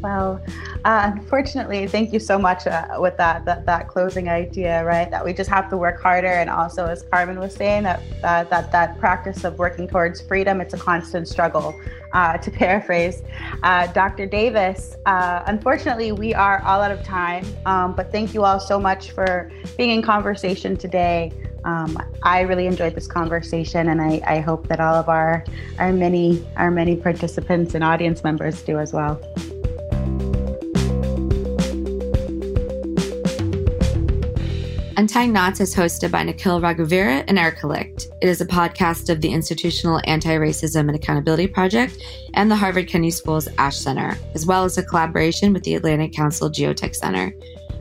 Well, unfortunately, thank you so much with that closing idea, right? That we just have to work harder. And also, as Carmen was saying, that practice of working towards freedom, it's a constant struggle. To paraphrase Dr. Davis, unfortunately, we are all out of time. But thank you all so much for being in conversation today. I really enjoyed this conversation, and I hope that all of our many participants and audience members do as well. Untie Knots is hosted by Nikhil Raghavira and Erica Licht. It is a podcast of the Institutional Anti-Racism and Accountability Project and the Harvard Kennedy School's Ash Center, as well as a collaboration with the Atlantic Council Geotech Center.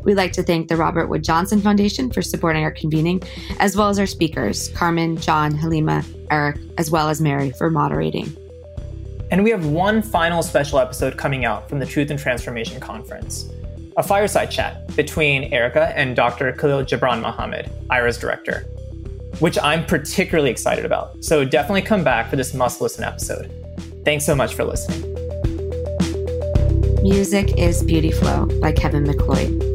We'd like to thank the Robert Wood Johnson Foundation for supporting our convening, as well as our speakers, Carmen, John, Halima, Eric, as well as Mary for moderating. And we have one final special episode coming out from the Truth and Transformation Conference, a fireside chat between Erica and Dr. Khalil Gibran Muhammad, IRA's director, which I'm particularly excited about. So definitely come back for this must-listen episode. Thanks so much for listening. Music is Beauty Flow by Kevin MacLeod.